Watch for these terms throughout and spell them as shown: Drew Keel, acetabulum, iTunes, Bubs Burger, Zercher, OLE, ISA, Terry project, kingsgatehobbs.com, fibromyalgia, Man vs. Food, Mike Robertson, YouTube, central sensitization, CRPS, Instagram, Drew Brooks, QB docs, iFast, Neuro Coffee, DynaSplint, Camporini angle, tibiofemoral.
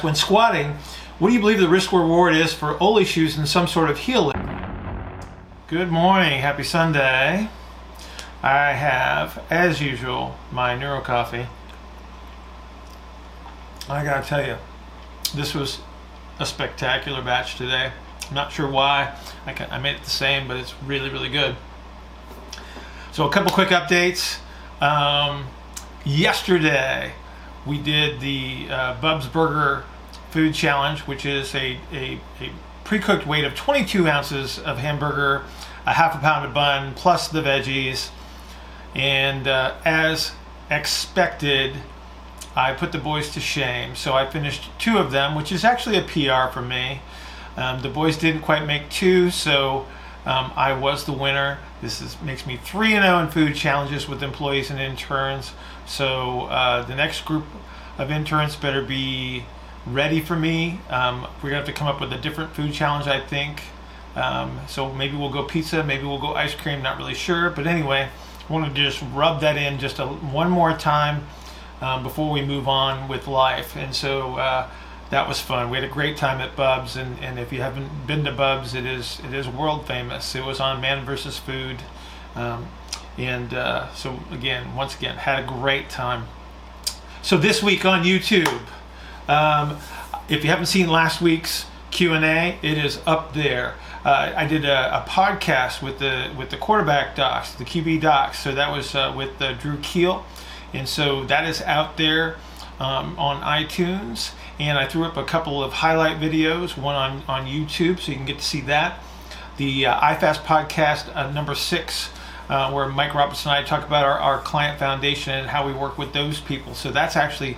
asked, when squatting, what do you believe the risk reward is for OLE shoes and some sort of heel lift? Good morning, happy Sunday. I have, as usual, my Neuro Coffee. I gotta tell you, this was a spectacular batch today. I'm not sure why. I made it the same, but it's really, really good. So a couple quick updates. Yesterday, we did the Bubs Burger Food Challenge, which is a pre-cooked weight of 22 ounces of hamburger, a half a pound of bun, plus the veggies. And as expected, I put the boys to shame. So I finished two of them, which is actually a PR for me. The boys didn't quite make two, so I was the winner. This makes me 3-0 in food challenges with employees and interns. So the next group of interns better be ready for me. We're gonna have to come up with a different food challenge, I think. So maybe we'll go pizza, maybe we'll go ice cream, not really sure. But anyway, I wanted to just rub that in just one more time before we move on with life. And so that was fun. We had a great time at Bubs, and if you haven't been to Bubs, it is world famous. It was on Man vs. Food, so once again, had a great time. So this week on YouTube, if you haven't seen last week's Q&A, it is up there. I did a podcast with the quarterback docs, the QB docs. So that was with Drew Keel, and so that is out there on iTunes. And I threw up a couple of highlight videos, one on YouTube, so you can get to see that. The iFast podcast number 6, where Mike Robertson and I talk about our client foundation and how we work with those people. So that's actually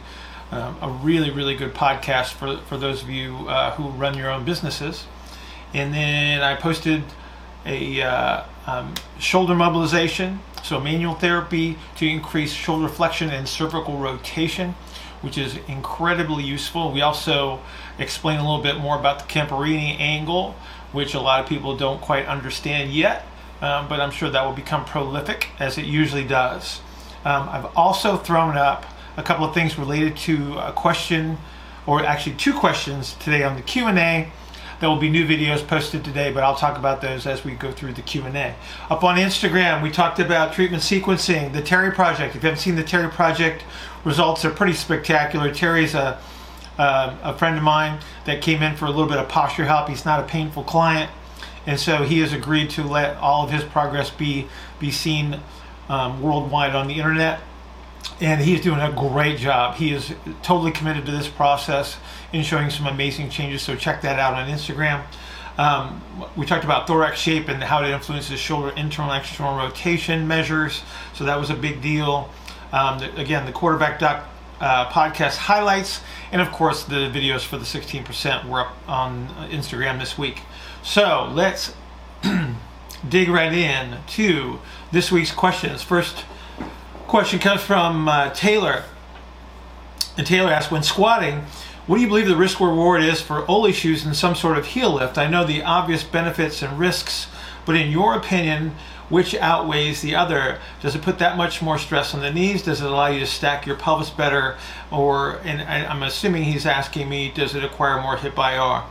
a really, really good podcast for those of you who run your own businesses. And then I posted a shoulder mobilization, so manual therapy to increase shoulder flexion and cervical rotation, which is incredibly useful. We also explain a little bit more about the Camporini angle, which a lot of people don't quite understand yet, but I'm sure that will become prolific as it usually does. I've also thrown up a couple of things related to a question, or actually two questions today on the Q&A. There will be new videos posted today, but I'll talk about those as we go through the Q&A. Up on Instagram, we talked about treatment sequencing, the Terry project. If you haven't seen the Terry project, results are pretty spectacular. Terry's a friend of mine that came in for a little bit of posture help. He's not a painful client, and so he has agreed to let all of his progress be seen worldwide on the internet. And he's doing a great job. He is totally committed to this process and showing some amazing changes, so check that out on Instagram. We talked about thorax shape and how it influences shoulder internal and external rotation measures, so that was a big deal. Again, the quarterback doc podcast highlights, and of course the videos for the 16% were up on Instagram this week. So let's dig right in to this week's questions. First question comes from Taylor, and Taylor asks, when squatting, what do you believe the risk reward is for OLE shoes and some sort of heel lift? I know the obvious benefits and risks, but in your opinion, which outweighs the other? Does it put that much more stress on the knees? Does it allow you to stack your pelvis better? Or, and I'm assuming he's asking me, does it acquire more hip IR?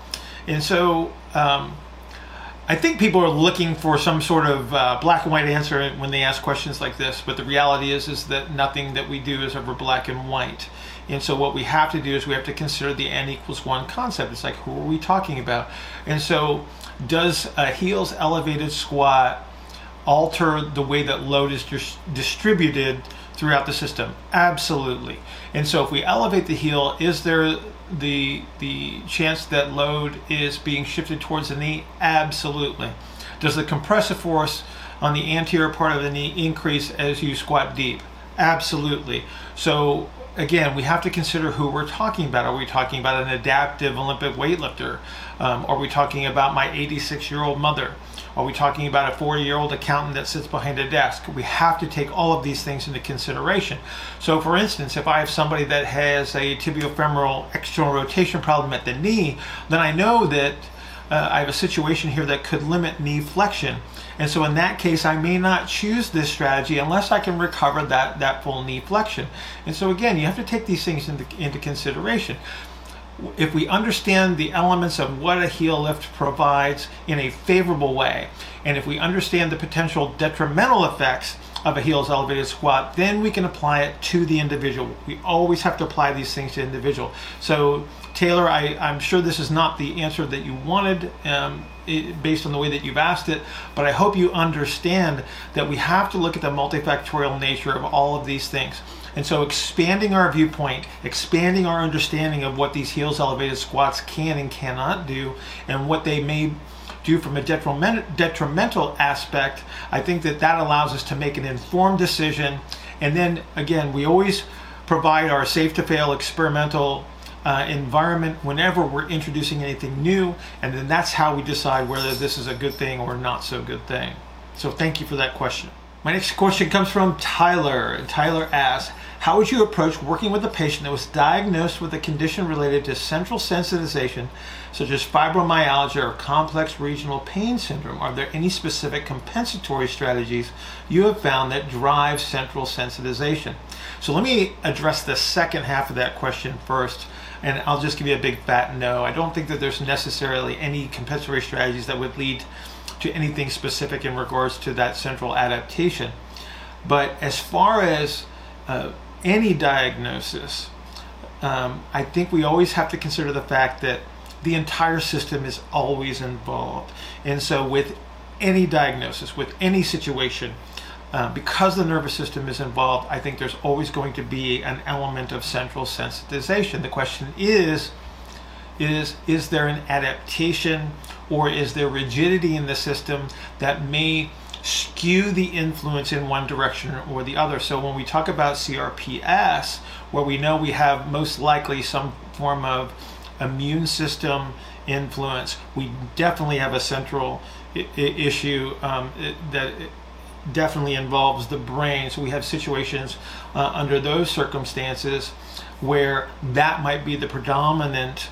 And so I think people are looking for some sort of black and white answer when they ask questions like this, but the reality is that nothing that we do is ever black and white. And so what we have to do is we have to consider the N=1 concept. It's like, who are we talking about? And so does a heels elevated squat alter the way that load is distributed throughout the system? Absolutely. And so if we elevate the heel, is there the chance that load is being shifted towards the knee? Absolutely. Does the compressive force on the anterior part of the knee increase as you squat deep? Absolutely. So again, we have to consider who we're talking about. Are we talking about an adaptive Olympic weightlifter? Are we talking about my 86-year-old mother? Are we talking about a 40-year-old accountant that sits behind a desk? We have to take all of these things into consideration. So for instance, if I have somebody that has a tibiofemoral external rotation problem at the knee, then I know that I have a situation here that could limit knee flexion. And so in that case, I may not choose this strategy unless I can recover that full knee flexion. And so again, you have to take these things into consideration. if we understand the elements of what a heel lift provides in a favorable way, and if we understand the potential detrimental effects of a heels elevated squat, then we can apply it to the individual. We always have to apply these things to the individual. So Taylor, I'm sure this is not the answer that you wanted based on the way that you've asked it, but I hope you understand that we have to look at the multifactorial nature of all of these things. And so expanding our viewpoint, expanding our understanding of what these heels elevated squats can and cannot do, and what they may do from a detrimental aspect, I think that that allows us to make an informed decision. And then again, we always provide our safe to fail experimental environment whenever we're introducing anything new, and then that's how we decide whether this is a good thing or not so good thing. So thank you for that question. My next question comes from Tyler, and Tyler asks, how would you approach working with a patient that was diagnosed with a condition related to central sensitization, such as fibromyalgia or complex regional pain syndrome? Are there any specific compensatory strategies you have found that drive central sensitization? So let me address the second half of that question first, and I'll just give you a big fat no. I don't think that there's necessarily any compensatory strategies that would lead to anything specific in regards to that central adaptation. But as far as any diagnosis, I think we always have to consider the fact that the entire system is always involved. And so with any diagnosis, with any situation, because the nervous system is involved, I think there's always going to be an element of central sensitization. The question is there an adaptation, or is there rigidity in the system that may skew the influence in one direction or the other? So when we talk about CRPS, where we know we have most likely some form of immune system influence, we definitely have a central issue that definitely involves the brain. So we have situations under those circumstances where that might be the predominant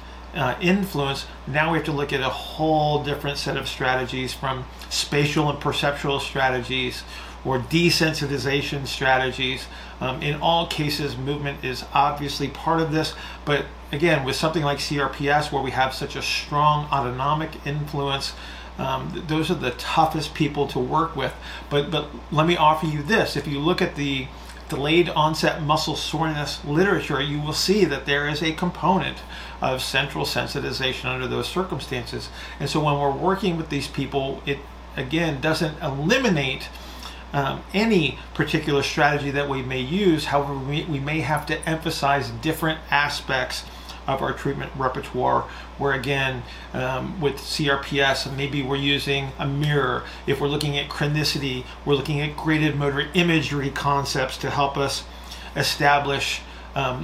influence. Now we have to look at a whole different set of strategies, from spatial and perceptual strategies or desensitization strategies. In all cases, movement is obviously part of this, but again, with something like CRPS, where we have such a strong autonomic influence, those are the toughest people to work with. But let me offer you this. If you look at the delayed onset muscle soreness literature, you will see that there is a component of central sensitization under those circumstances. And so when we're working with these people, it again doesn't eliminate any particular strategy that we may use. However, we may have to emphasize different aspects of our treatment repertoire, where again, with CRPS, maybe we're using a mirror. If we're looking at chronicity, we're looking at graded motor imagery concepts to help us establish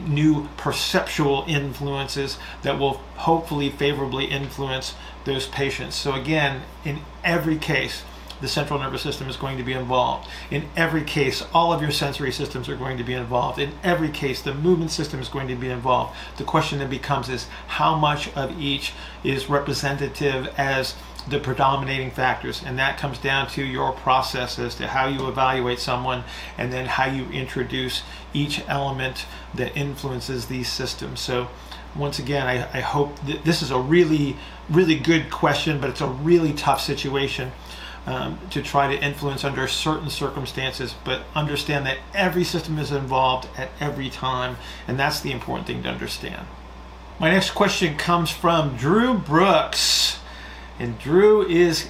new perceptual influences that will hopefully favorably influence those patients. So again, in every case, the central nervous system is going to be involved. In every case, all of your sensory systems are going to be involved. In every case, the movement system is going to be involved. The question that becomes is, how much of each is representative as the predominating factors? And that comes down to your process as to how you evaluate someone, and then how you introduce each element that influences these systems. So once again, I hope this is a really, really good question, but it's a really tough situation to try to influence under certain circumstances. But understand that every system is involved at every time, and that's the important thing to understand. My next question comes from Drew Brooks, and Drew is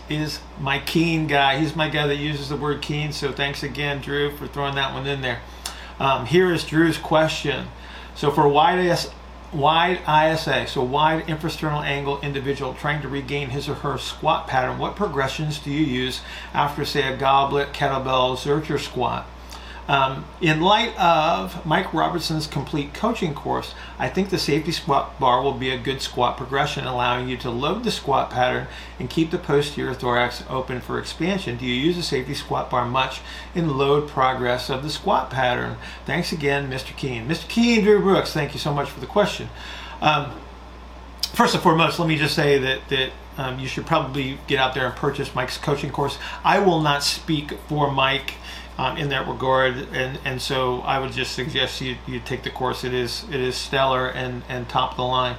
my keen guy. He's my guy that uses the word keen, so thanks again, Drew, for throwing that one in there. Here is Drew's question. So for wide infrasternal angle individual trying to regain his or her squat pattern, what progressions do you use after, say, a goblet, kettlebell, Zercher squat? In light of Mike Robertson's complete coaching course, I think the safety squat bar will be a good squat progression, allowing you to load the squat pattern and keep the posterior thorax open for expansion. Do you use the safety squat bar much in load progress of the squat pattern? Thanks again, Mr. Keen. Mr. Keen, Drew Brooks, thank you so much for the question. First and foremost, let me just say that you should probably get out there and purchase Mike's coaching course. I will not speak for Mike in that regard, and so I would just suggest you take the course. It is stellar and top of the line.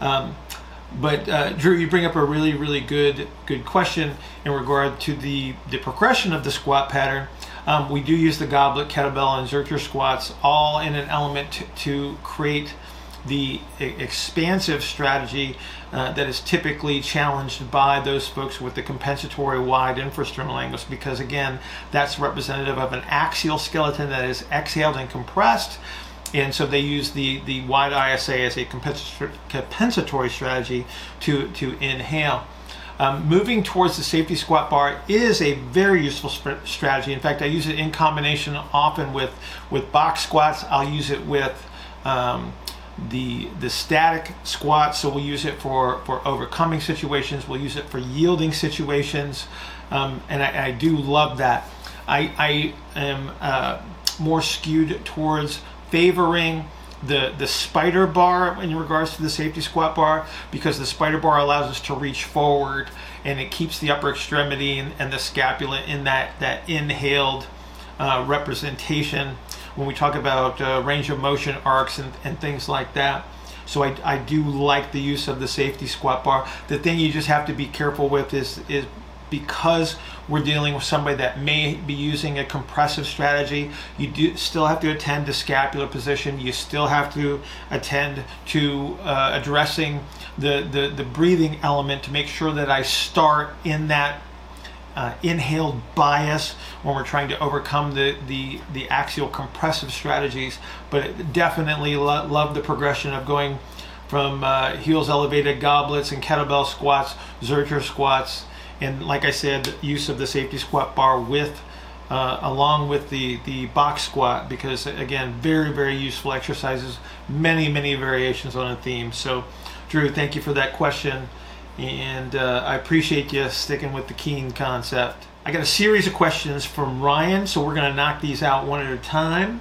But Drew, you bring up a really good question in regard to the progression of the squat pattern. We do use the goblet, kettlebell, and zercher squats all in an element to create the expansive strategy that is typically challenged by those folks with the compensatory wide infrasternal angles, because again, that's representative of an axial skeleton that is exhaled and compressed. And so they use the wide ISA as a compensatory strategy to inhale. Moving towards the safety squat bar is a very useful strategy. In fact, I use it in combination often with box squats. I'll use it with the static squats. So we'll use it for overcoming situations. We'll use it for yielding situations. And I do love that. I am more skewed towards favoring the spider bar in regards to the safety squat bar, because the spider bar allows us to reach forward and it keeps the upper extremity and the scapula in that inhaled representation when we talk about range of motion arcs and things like that. So I do like the use of the safety squat bar. The thing you just have to be careful with is because we're dealing with somebody that may be using a compressive strategy, you do still have to attend to scapular position. You still have to attend to addressing the breathing element to make sure that I start in that inhaled bias when we're trying to overcome the axial compressive strategies. But definitely love the progression of going from heels elevated, goblets and kettlebell squats, zercher squats, and like I said, use of the safety squat bar with, along with the box squat, because again, very useful exercises, many variations on a theme. So Drew, thank you for that question. And I appreciate you sticking with the Keen concept. I got a series of questions from Ryan, so we're gonna knock these out one at a time.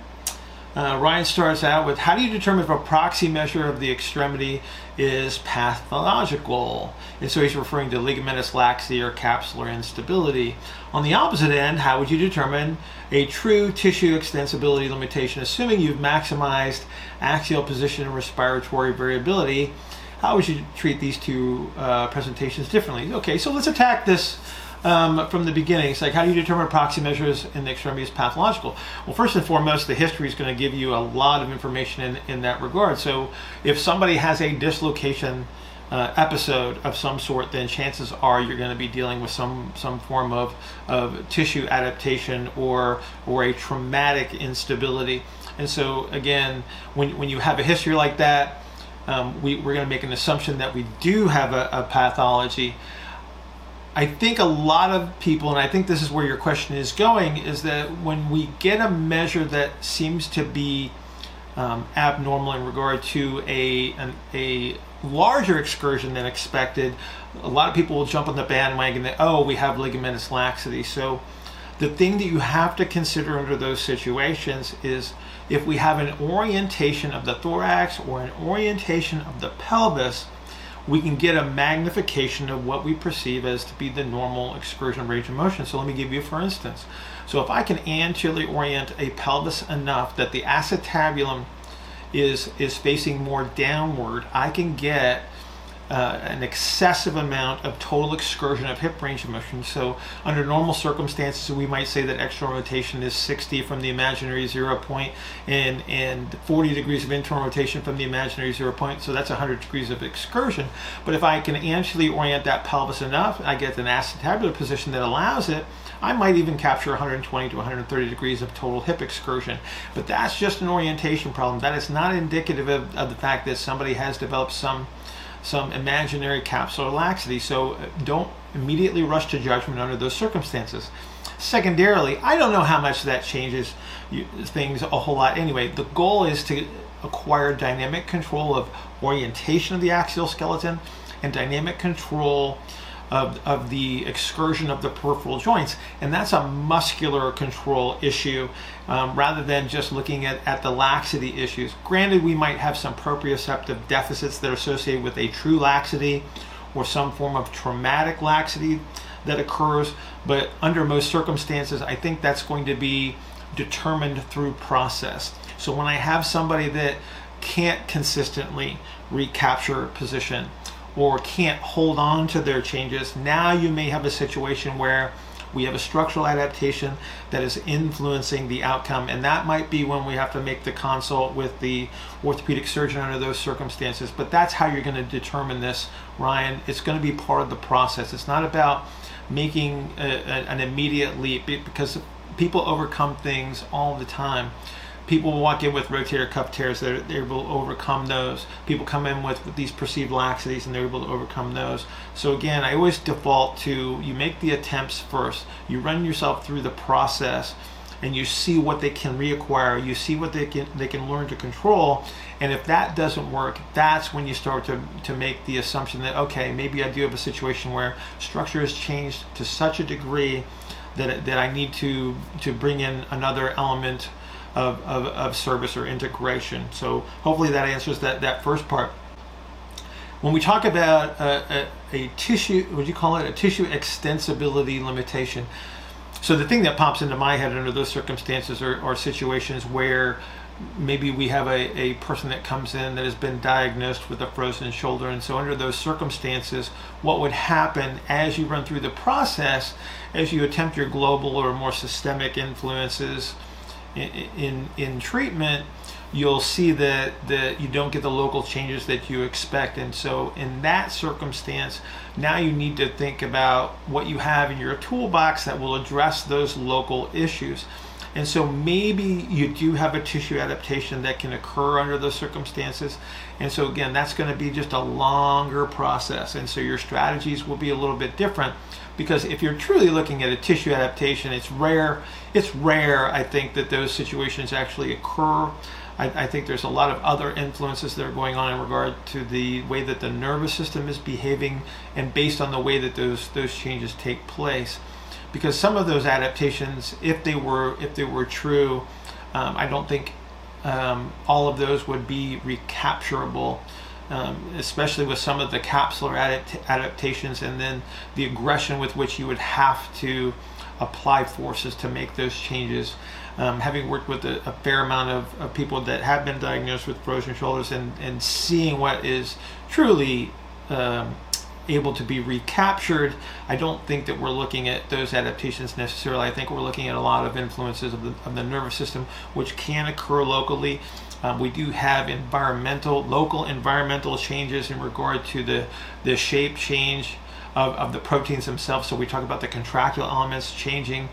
Ryan starts out with, how do you determine if a proxy measure of the extremity is pathological? And so he's referring to ligamentous laxity or capsular instability. On the opposite end, how would you determine a true tissue extensibility limitation? Assuming you've maximized axial position and respiratory variability, how would you treat these two presentations differently? Okay, so let's attack this from the beginning. It's like, how do you determine proxy measures in the extremity is pathological? Well, first and foremost, the history is going to give you a lot of information in that regard. So if somebody has a dislocation episode of some sort, then chances are you're going to be dealing with some form of tissue adaptation or a traumatic instability. And so again, when you have a history like that, we're going to make an assumption that we do have a pathology. I think a lot of people, and I think this is where your question is going, is that when we get a measure that seems to be abnormal in regard to a larger excursion than expected, a lot of people will jump on the bandwagon that, oh, we have ligamentous laxity. So the thing that you have to consider under those situations is if we have an orientation of the thorax or an orientation of the pelvis, we can get a magnification of what we perceive as to be the normal excursion range of motion. So let me give you for instance. So if I can anteriorly orient a pelvis enough that the acetabulum is facing more downward, I can get an excessive amount of total excursion of hip range of motion. So under normal circumstances, we might say that external rotation is 60 from the imaginary 0 point and 40 degrees of internal rotation from the imaginary 0 point. So that's 100 degrees of excursion. But if I can anteriorly orient that pelvis enough, I get an acetabular position that allows it, I might even capture 120 to 130 degrees of total hip excursion. But that's just an orientation problem. That is not indicative of the fact that somebody has developed some imaginary capsular laxity. So don't immediately rush to judgment under those circumstances. Secondarily, I don't know how much that changes things a whole lot anyway. The goal is to acquire dynamic control of orientation of the axial skeleton and dynamic control of the excursion of the peripheral joints. And that's a muscular control issue rather than just looking at the laxity issues. Granted, we might have some proprioceptive deficits that are associated with a true laxity or some form of traumatic laxity that occurs, but under most circumstances, I think that's going to be determined through process. So when I have somebody that can't consistently recapture position or can't hold on to their changes, now you may have a situation where we have a structural adaptation that is influencing the outcome, and that might be when we have to make the consult with the orthopedic surgeon under those circumstances. But that's how you're going to determine this, Ryan. It's going to be part of the process. It's not about making an immediate leap, because people overcome things all the time. People will walk in with rotator cuff tears, they're able to overcome those. People come in with these perceived laxities and they're able to overcome those. So again, I always default to, you make the attempts first, you run yourself through the process, and you see what they can reacquire, you see what they can learn to control, and if that doesn't work, that's when you start to make the assumption that, okay, maybe I do have a situation where structure has changed to such a degree that I need to bring in another element of service or integration. So hopefully that answers that first part. When we talk about a tissue, would you call it a tissue extensibility limitation? So the thing that pops into my head under those circumstances are situations where maybe we have a person that comes in that has been diagnosed with a frozen shoulder, and so under those circumstances, what would happen as you run through the process, as you attempt your global or more systemic influences in treatment, you'll see that you don't get the local changes that you expect. And so in that circumstance, now you need to think about what you have in your toolbox that will address those local issues. And so maybe you do have a tissue adaptation that can occur under those circumstances. And so again, that's going to be just a longer process. And so your strategies will be a little bit different, because if you're truly looking at a tissue adaptation, it's rare, I think, that those situations actually occur. I think there's a lot of other influences that are going on in regard to the way that the nervous system is behaving and based on the way that those changes take place. Because some of those adaptations, if they were true, I don't think all of those would be recapturable, especially with some of the capsular adaptations and then the aggression with which you would have to apply forces to make those changes. Having worked with a fair amount of people that have been diagnosed with frozen shoulders and seeing what is truly able to be recaptured, I don't think that we're looking at those adaptations necessarily. I think we're looking at a lot of influences of the nervous system, which can occur locally. We do have local environmental changes in regard to the shape change of the proteins themselves. So we talk about the contractile elements changing.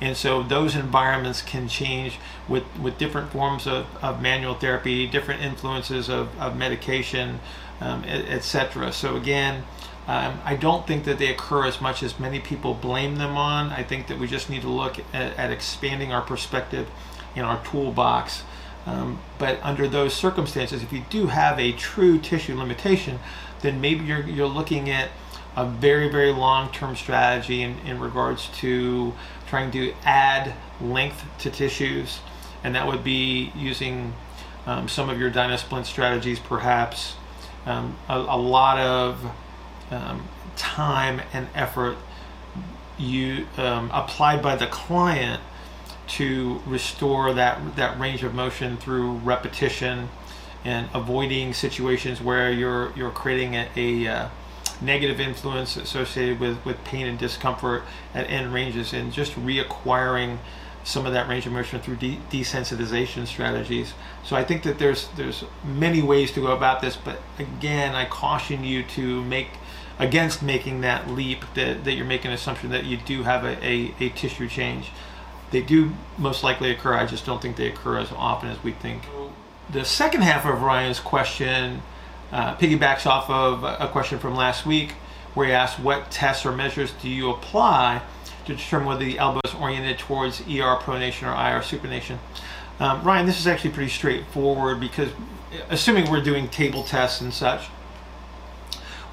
And so those environments can change with different forms of manual therapy, different influences of medication, etc. So again, I don't think that they occur as much as many people blame them on. I think that we just need to look at expanding our perspective in our toolbox. But under those circumstances, if you do have a true tissue limitation, then maybe you're looking at a very, very long-term strategy in regards to trying to add length to tissues, and that would be using some of your DynaSplint strategies, perhaps a lot of time and effort you applied by the client to restore that range of motion through repetition, and avoiding situations where you're creating a negative influence associated with pain and discomfort at end ranges, and just reacquiring some of that range of motion through desensitization strategies. So I think that there's many ways to go about this, but again, I caution you to against making that leap that you're making an assumption that you do have a tissue change. They do most likely occur, I just don't think they occur as often as we think. The second half of Ryan's question piggybacks off of a question from last week where he asked, what tests or measures do you apply to determine whether the elbow is oriented towards ER pronation or IR supination? Ryan, this is actually pretty straightforward, because assuming we're doing table tests and such,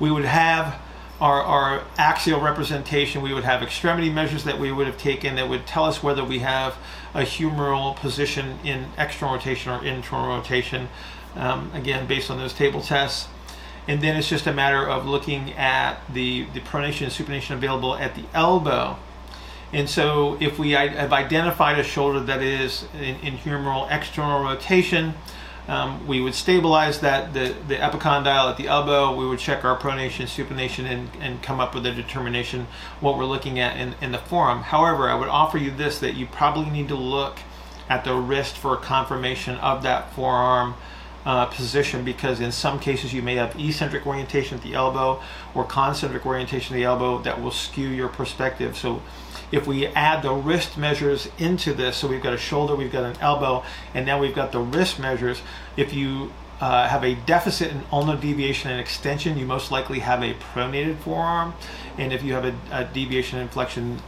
we would have our axial representation, we would have extremity measures that we would have taken that would tell us whether we have a humeral position in external rotation or internal rotation, again, based on those table tests. And then it's just a matter of looking at the pronation and supination available at the elbow. And so if we have identified a shoulder that is in humeral external rotation, We would stabilize that the epicondyle at the elbow. We would check our pronation, supination, and come up with a determination what we're looking at in the forum. However, I would offer you this, that you probably need to look at the wrist for confirmation of that forearm position, because in some cases you may have eccentric orientation at the elbow or concentric orientation at the elbow that will skew your perspective. So if we add the wrist measures into this, so we've got a shoulder, we've got an elbow, and now we've got the wrist measures, if you have a deficit in ulnar deviation and extension, you most likely have a pronated forearm, and if you have a deviation and flexion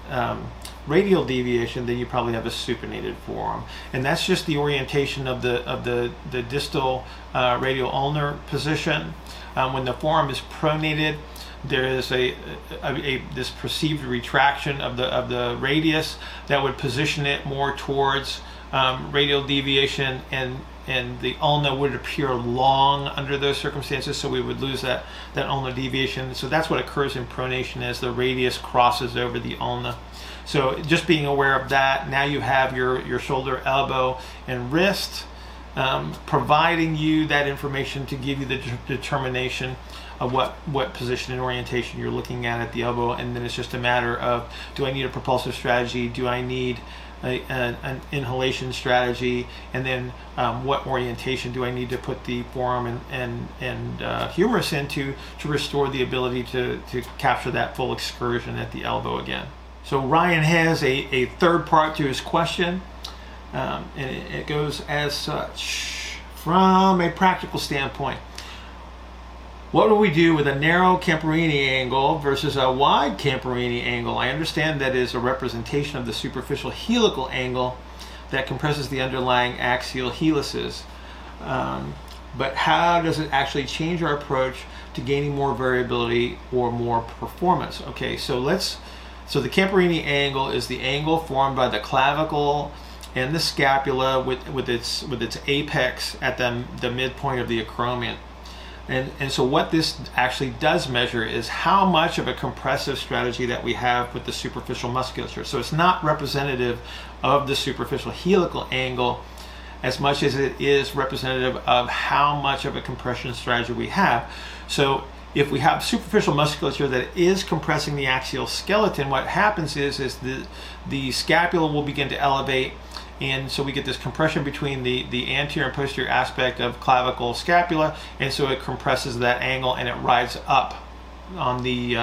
radial deviation, then you probably have a supinated forearm. And that's just the orientation of the distal radial ulnar position. When the forearm is pronated, there is this perceived retraction of the radius that would position it more towards radial deviation, and the ulna would appear long under those circumstances, so we would lose that ulnar deviation. So that's what occurs in pronation, as the radius crosses over the ulna. So just being aware of that. Now you have your shoulder, elbow, and wrist, providing you that information to give you the determination of what position and orientation you're looking at the elbow. And then it's just a matter of, do I need a propulsive strategy? Do I need an inhalation strategy? And then what orientation do I need to put the forearm and humerus into to restore the ability to capture that full excursion at the elbow again? So Ryan has a third part to his question, and it goes as such. From a practical standpoint, what will we do with a narrow Camporini angle versus a wide Camporini angle? I understand that is a representation of the superficial helical angle that compresses the underlying axial helices, but how does it actually change our approach to gaining more variability or more performance? Okay, so let's... So the Camporini angle is the angle formed by the clavicle and the scapula with its apex at the midpoint of the acromion. And so what this actually does measure is how much of a compressive strategy that we have with the superficial musculature. So it's not representative of the superficial helical angle as much as it is representative of how much of a compression strategy we have. So if we have superficial musculature that is compressing the axial skeleton, what happens is the scapula will begin to elevate, and so we get this compression between the anterior and posterior aspect of clavicle scapula, and so it compresses that angle and it rides up on the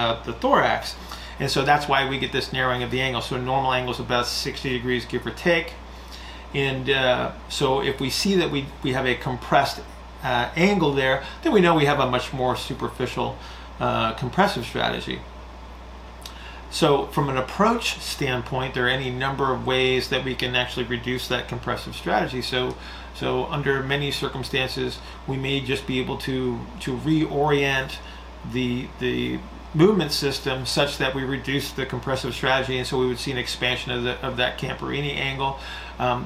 thorax, and so that's why we get this narrowing of the angle. So a normal angle is about 60 degrees, give or take, and so if we see that we have a compressed angle there, then we know we have a much more superficial compressive strategy. So from an approach standpoint, there are any number of ways that we can actually reduce that compressive strategy. So under many circumstances, we may just be able to reorient the movement system such that we reduce the compressive strategy, and so we would see an expansion of that Camporini angle.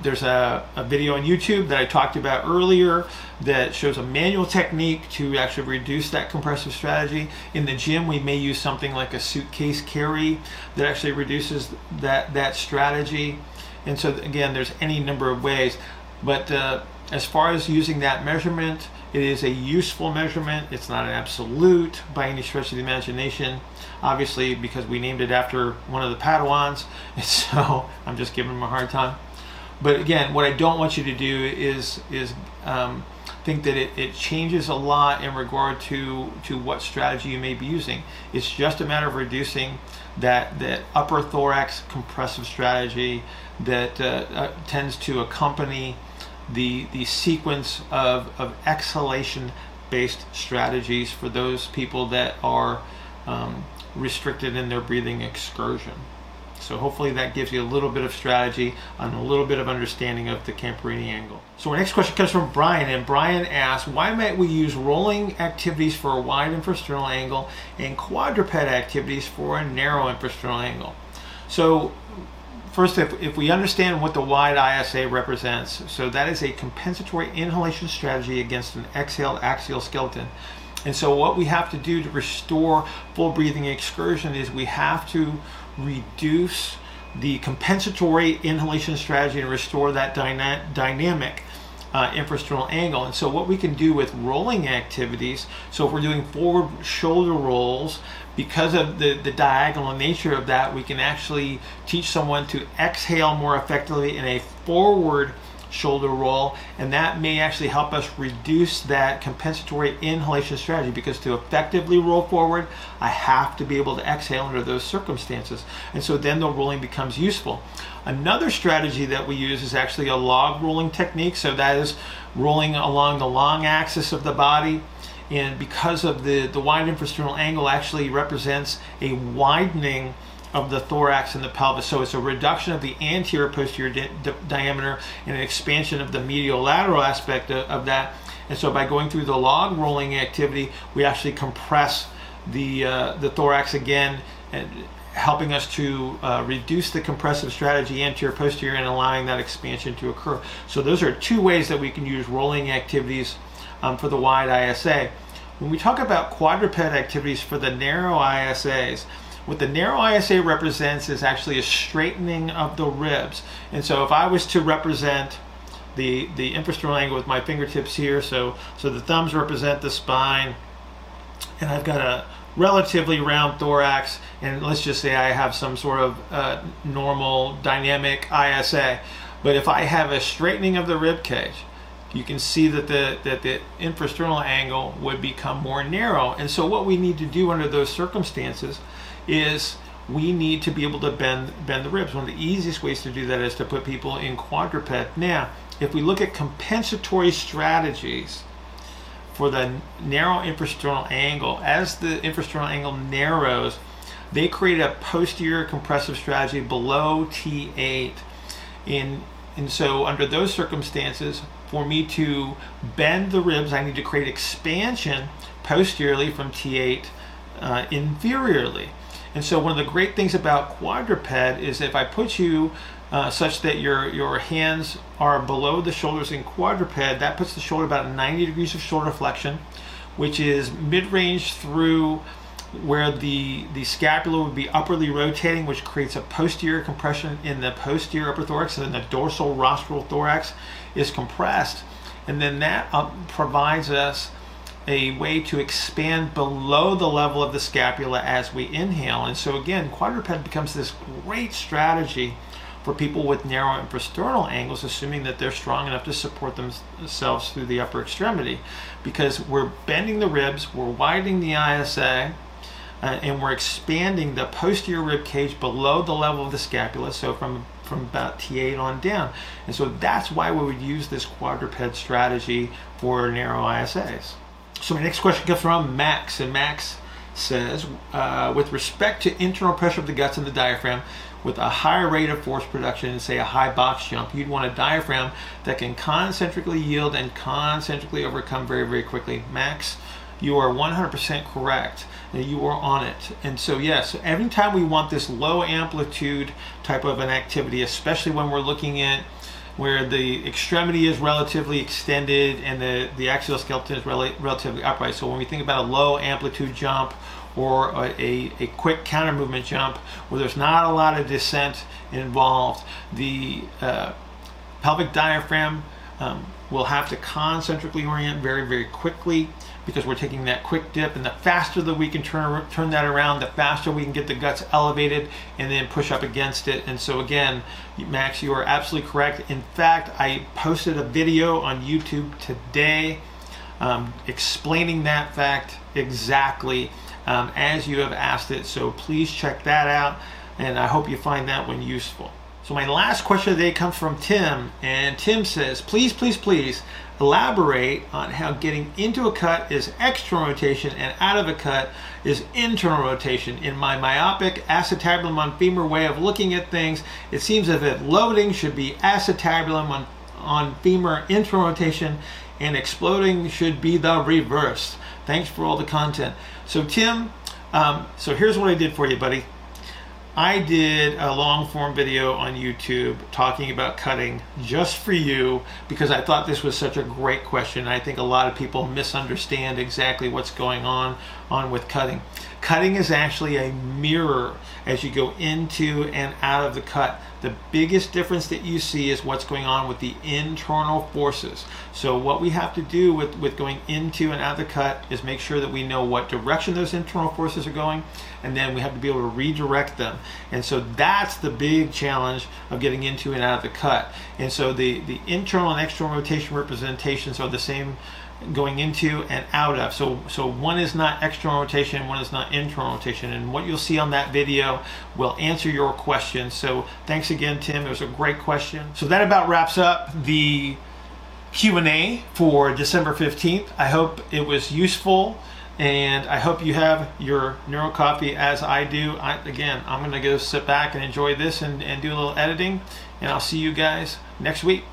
There's a video on YouTube that I talked about earlier that shows a manual technique to actually reduce that compressive strategy. In the gym, we may use something like a suitcase carry that actually reduces that strategy. And so again, there's any number of ways. But as far as using that measurement, it is a useful measurement. It's not an absolute by any stretch of the imagination, obviously, because we named it after one of the Padawans. And so I'm just giving them a hard time. But again, what I don't want you to do is think that it changes a lot in regard to what strategy you may be using. It's just a matter of reducing that upper thorax compressive strategy that tends to accompany the sequence of exhalation-based strategies for those people that are restricted in their breathing excursion. So hopefully that gives you a little bit of strategy and a little bit of understanding of the Camporini angle. So our next question comes from Brian, and Brian asks, why might we use rolling activities for a wide infrasternal angle and quadruped activities for a narrow infrasternal angle? So first, if we understand what the wide ISA represents, so that is a compensatory inhalation strategy against an exhaled axial skeleton. And so what we have to do to restore full breathing excursion is we have to reduce the compensatory inhalation strategy and restore that dynamic infrasternal angle. And so what we can do with rolling activities, so if we're doing forward shoulder rolls, because of the diagonal nature of that, we can actually teach someone to exhale more effectively in a forward shoulder roll, and that may actually help us reduce that compensatory inhalation strategy, because to effectively roll forward, I have to be able to exhale under those circumstances. And so then the rolling becomes useful. Another strategy that we use is actually a log rolling technique. So that is rolling along the long axis of the body, and because of the wide infrasternal angle actually represents a widening of the thorax and the pelvis. So it's a reduction of the anterior posterior diameter and an expansion of the medial lateral aspect of that. And so by going through the log rolling activity, we actually compress the thorax again, and helping us to reduce the compressive strategy anterior posterior and allowing that expansion to occur. So those are two ways that we can use rolling activities for the wide ISA. When we talk about quadruped activities for the narrow ISAs, what the narrow ISA represents is actually a straightening of the ribs. And so if I was to represent the infrasternal angle with my fingertips here, so the thumbs represent the spine, and I've got a relatively round thorax, and let's just say I have some sort of normal dynamic ISA. But if I have a straightening of the rib cage, you can see that the infrasternal angle would become more narrow. And so what we need to do under those circumstances is we need to be able to bend the ribs. One of the easiest ways to do that is to put people in quadruped. Now, if we look at compensatory strategies for the narrow infrasternal angle, as the infrasternal angle narrows, they create a posterior compressive strategy below T8. And so under those circumstances, for me to bend the ribs, I need to create expansion posteriorly from T8 inferiorly. And so one of the great things about quadruped is if I put you such that your hands are below the shoulders in quadruped, that puts the shoulder about 90 degrees of shoulder flexion, which is mid-range through where the scapula would be upwardly rotating, which creates a posterior compression in the posterior upper thorax, and then the dorsal rostral thorax is compressed. And then that provides us a way to expand below the level of the scapula as we inhale. And so again, quadruped becomes this great strategy for people with narrow infrasternal angles, assuming that they're strong enough to support themselves through the upper extremity, because we're bending the ribs, we're widening the ISA, and we're expanding the posterior rib cage below the level of the scapula, so from about T8 on down. And so that's why we would use this quadruped strategy for narrow ISAs. So my next question comes from Max, and Max says, with respect to internal pressure of the guts and the diaphragm, with a higher rate of force production in, say, a high box jump, you'd want a diaphragm that can concentrically yield and concentrically overcome very, very quickly. Max, you are 100% correct. You are on it. And so, yes, every time we want this low amplitude type of an activity, especially when we're looking at where the extremity is relatively extended and the axial skeleton is relatively upright. So when we think about a low amplitude jump or a quick counter movement jump where there's not a lot of descent involved, the pelvic diaphragm will have to concentrically orient very, very quickly, because we're taking that quick dip, and the faster that we can turn that around, the faster we can get the guts elevated and then push up against it. And so again, Max, you are absolutely correct. In fact, I posted a video on YouTube today explaining that fact exactly as you have asked it. So please check that out, and I hope you find that one useful. So my last question today comes from Tim, and Tim says, please, please, please elaborate on how getting into a cut is external rotation and out of a cut is internal rotation. In my myopic acetabulum on femur way of looking at things, it seems as if loading should be acetabulum on femur internal rotation, and exploding should be the reverse. Thanks for all the content. So Tim, so here's what I did for you, buddy. I did a long form video on YouTube talking about cutting just for you, because I thought this was such a great question. I think a lot of people misunderstand exactly what's going on with cutting. Cutting is actually a mirror as you go into and out of the cut. The biggest difference that you see is what's going on with the internal forces. So what we have to do with going into and out of the cut is make sure that we know what direction those internal forces are going, and then we have to be able to redirect them. And so that's the big challenge of getting into and out of the cut. And so the internal and external rotation representations are the same going into and out of. So one is not external rotation, one is not internal rotation. And what you'll see on that video will answer your question. So thanks again, Tim. It was a great question. So that about wraps up the Q&A for December 15th. I hope it was useful, and I hope you have your neuro coffee as I do. Again, I'm going to go sit back and enjoy this and do a little editing, and I'll see you guys next week.